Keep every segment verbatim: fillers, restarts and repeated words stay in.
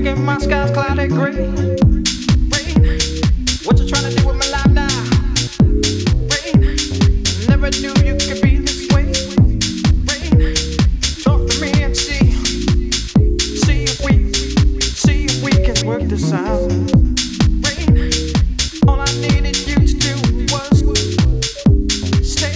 making my skies clouded gray. Rain, what you trying to do with my life now? Rain, never knew you could be this way. Rain, talk to me and see, see if we, see if we can work this out. Rain, all I needed you to do was stay.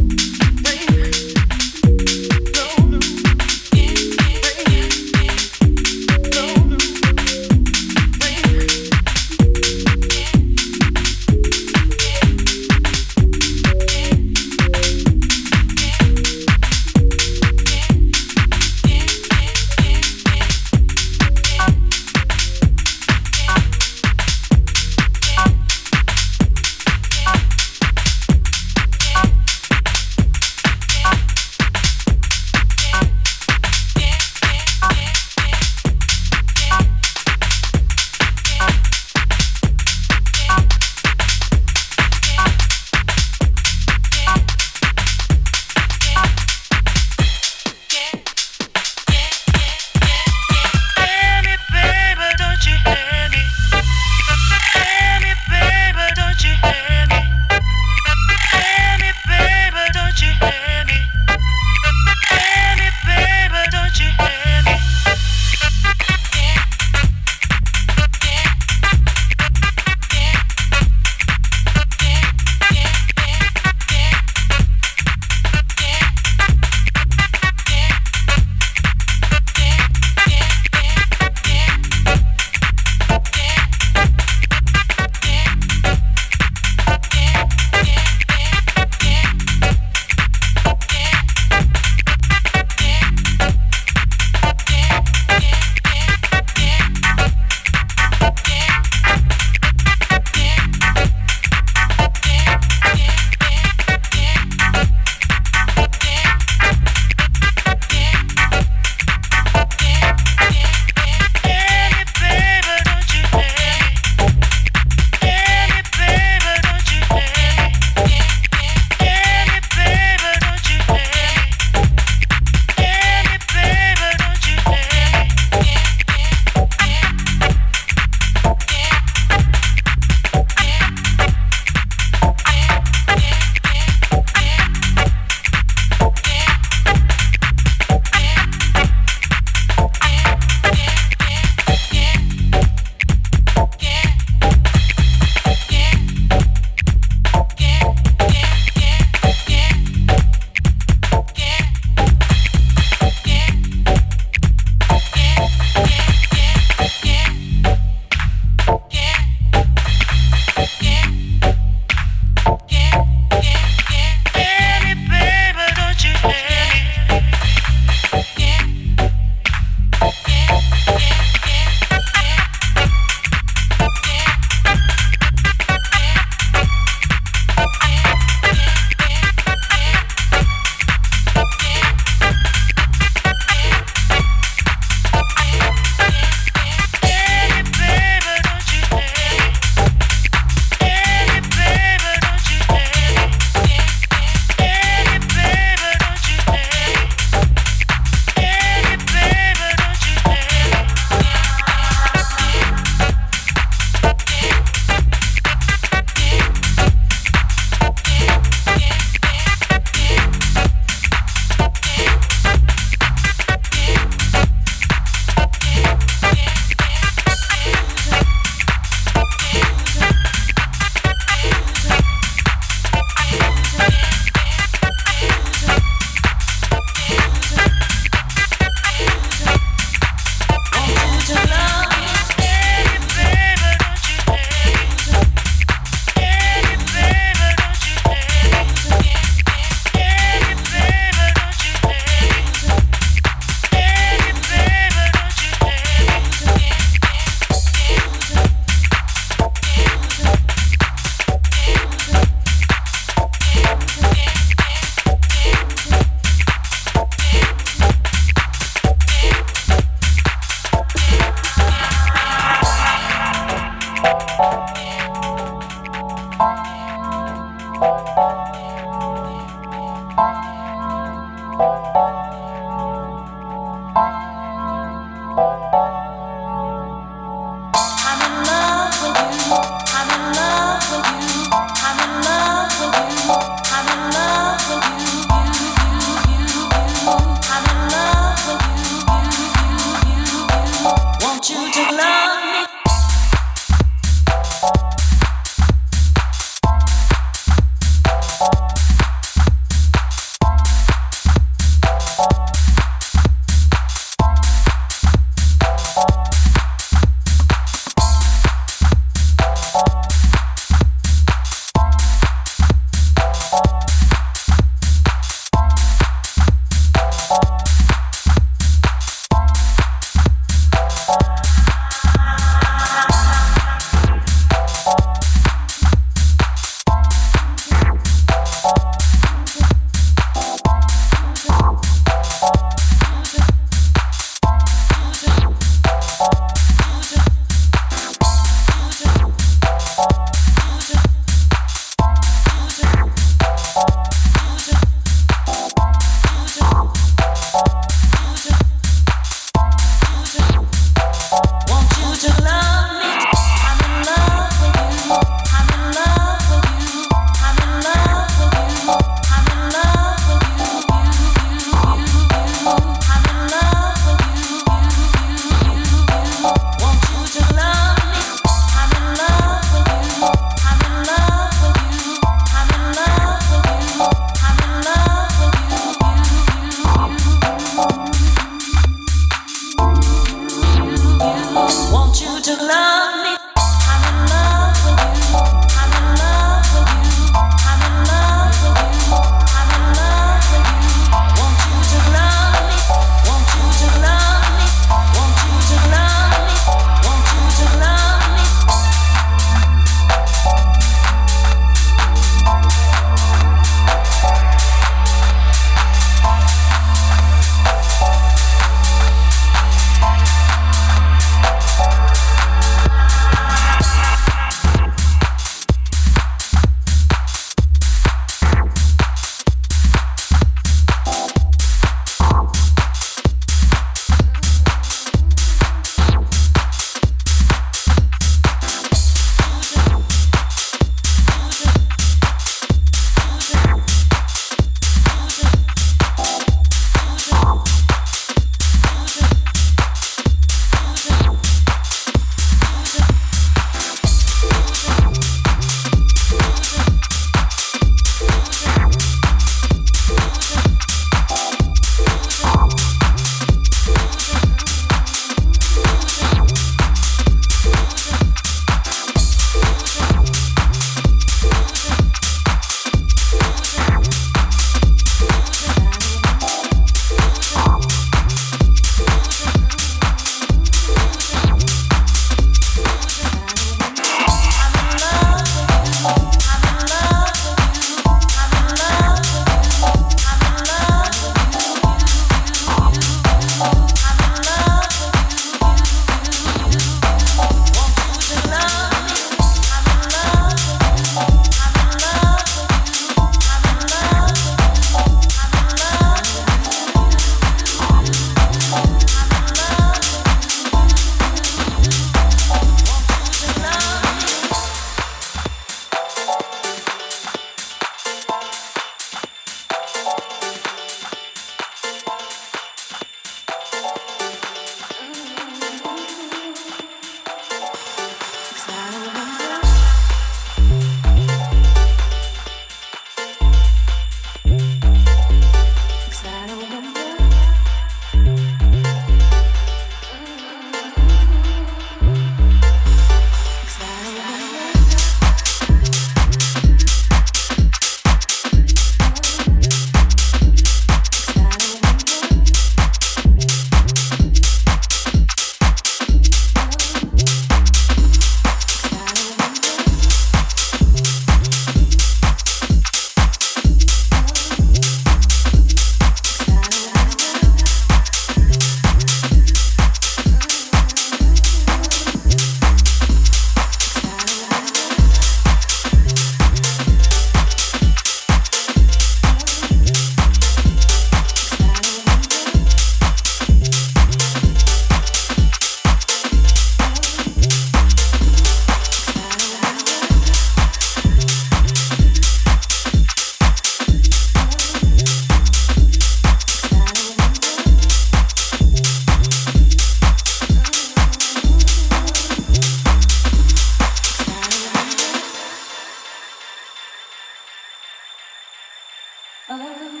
Thank you.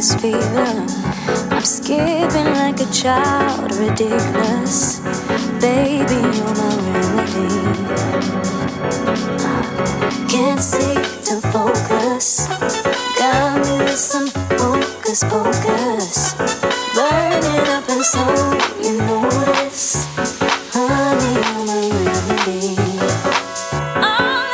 this feeling. I'm skipping like a child, ridiculous. Baby, you're my remedy. Can't seem to focus. Got me with some focus, focus. Burning up and so you notice. Honey, you're my remedy. Oh,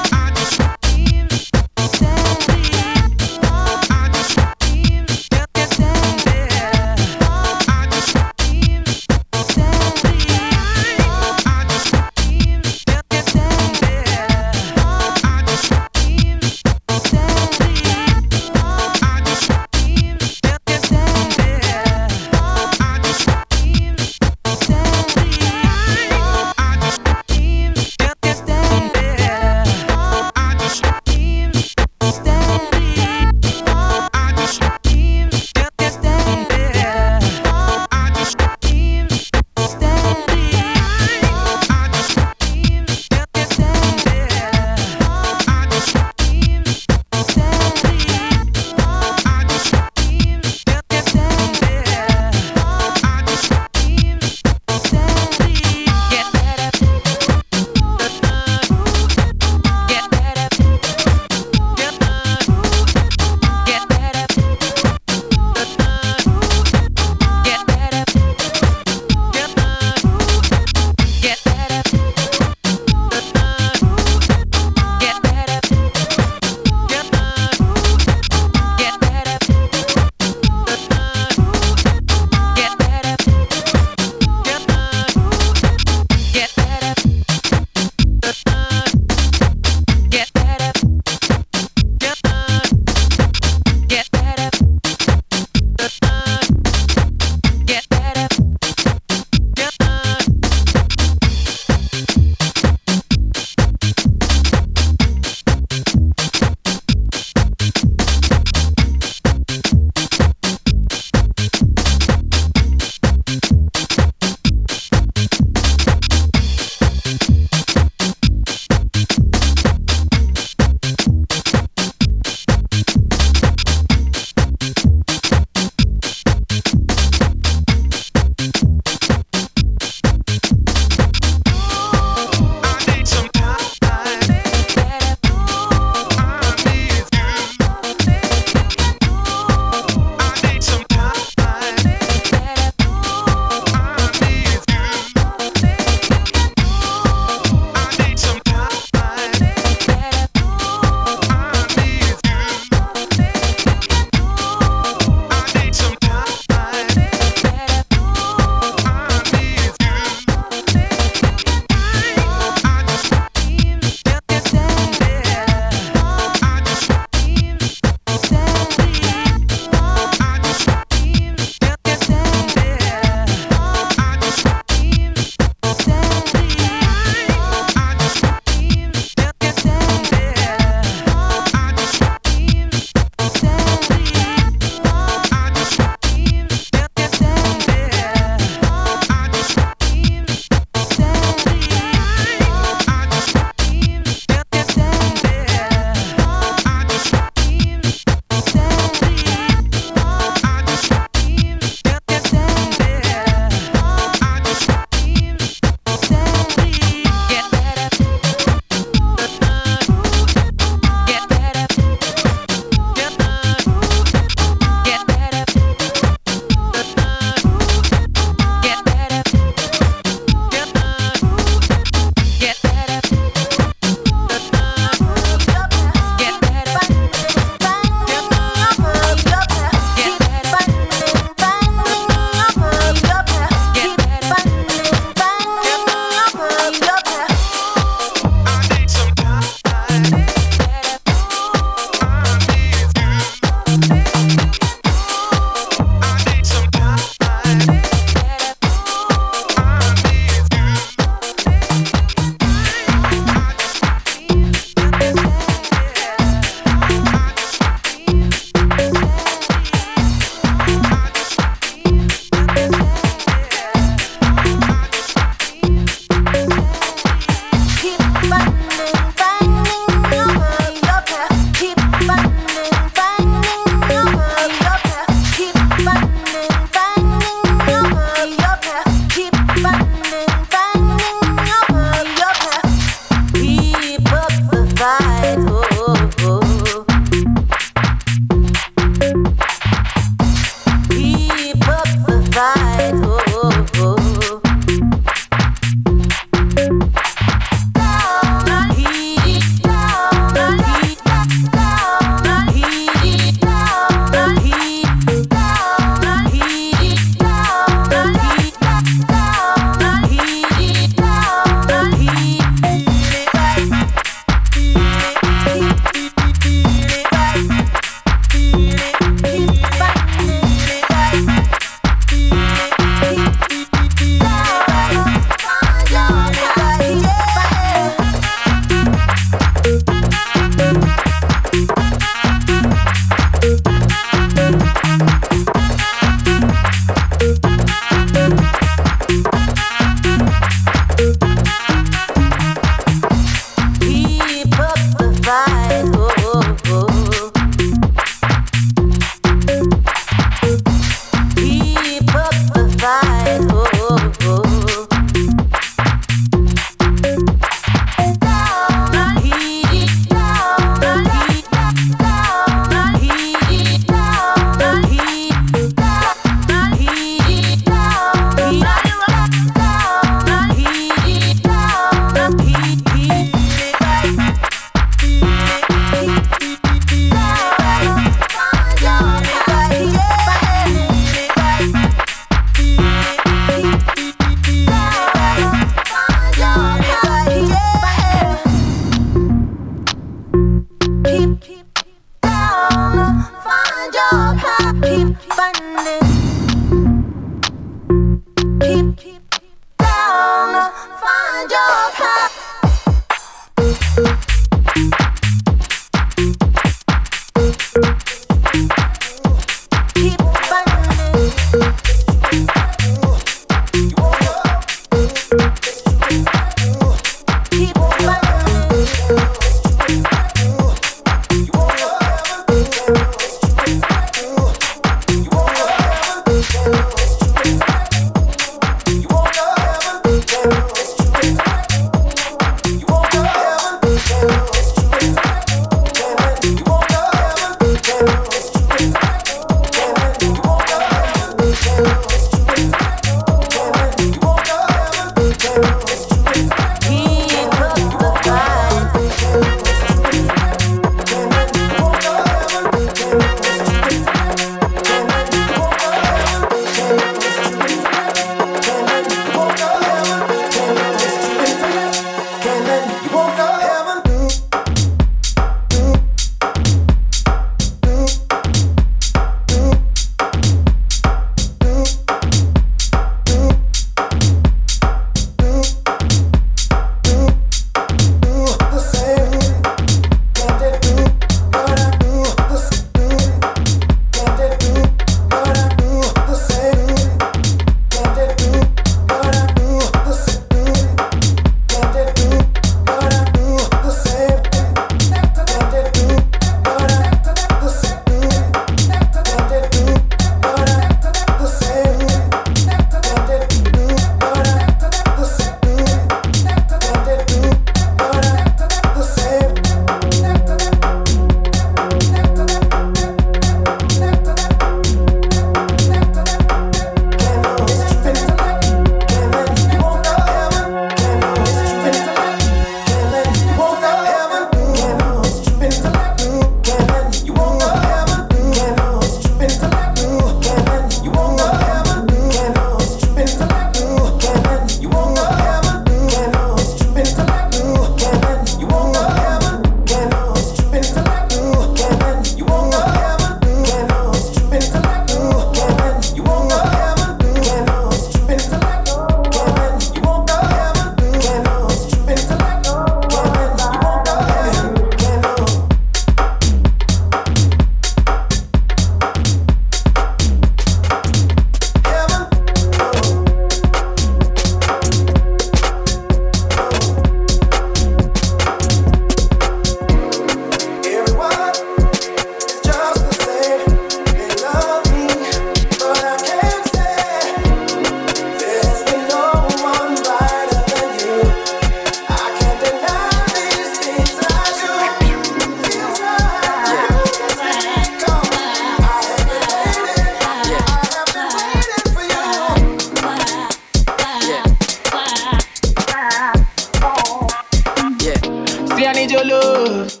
love.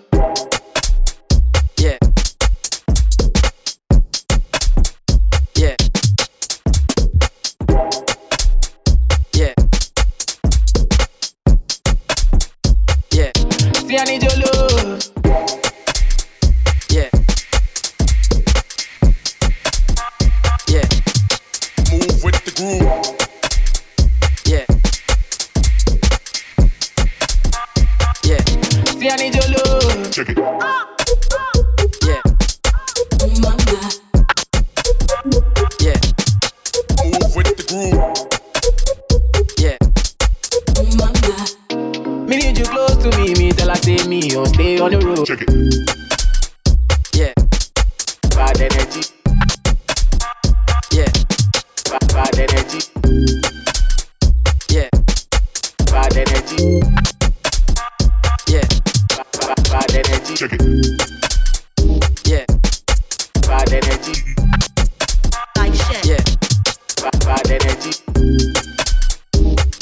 Yeah. Yeah. Yeah. Yeah. See, I need your love. Yeah. Yeah. Move with the groove. I need your love. Check it. Yeah. Yeah. Move with the groove. Yeah. Me need you close to me. Me tell I say me or stay on the road. Check it. Yeah. Bad energy. Yeah. Bad, bad energy. Yeah. Bad energy. Bad energy. Check it. Yeah. Bad energy. Like shit. Yeah. Bad, bad energy.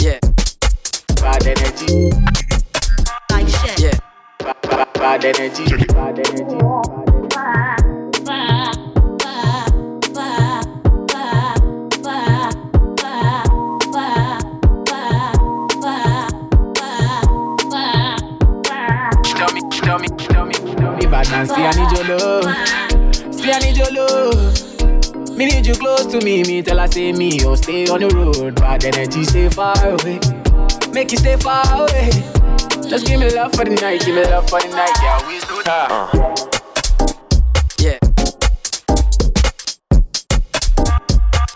Yeah. Bad energy. Like shit. Yeah. Bad, bad, bad energy. Check it. Bad energy. Bad energy. And see I need your love. See I need your love. Me need you close to me. Me tell I say me or stay on the road. Bad energy stay far away. Make you stay far away. Just give me love for the night. Give me love for the night. Yeah, we do that. Uh. Yeah.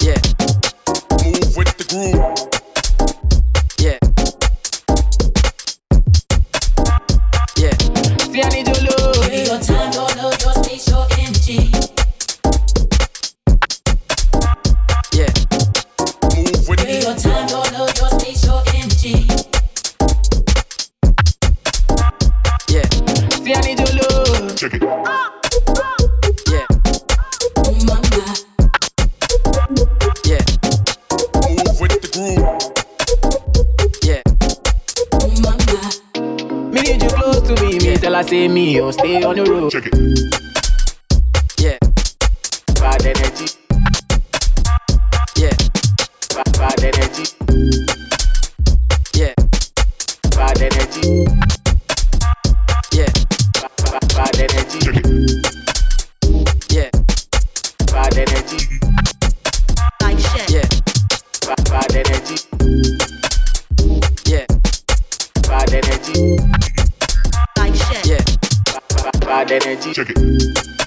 Yeah. Move with the groove. Yeah. Yeah. See I need your love. Your time, your love, your space, your energy. Yeah. Move with me. Your time, your love, your space, your energy. Yeah. See, I need your love. Check it. Yeah. Oh, mama. Yeah. Move with the groove. Yeah. Oh, mama. Me need you close to me. Me tell I say me or stay on the road. Check it. Yeah. Bad energy. Yeah. Bad, bad energy. Yeah. Bad energy. Yeah. Bad, bad, bad energy. Check it. Yeah. Bad energy. Like shit. Yeah. Bad, bad energy. Yeah. Bad energy. Bad energy. Check it.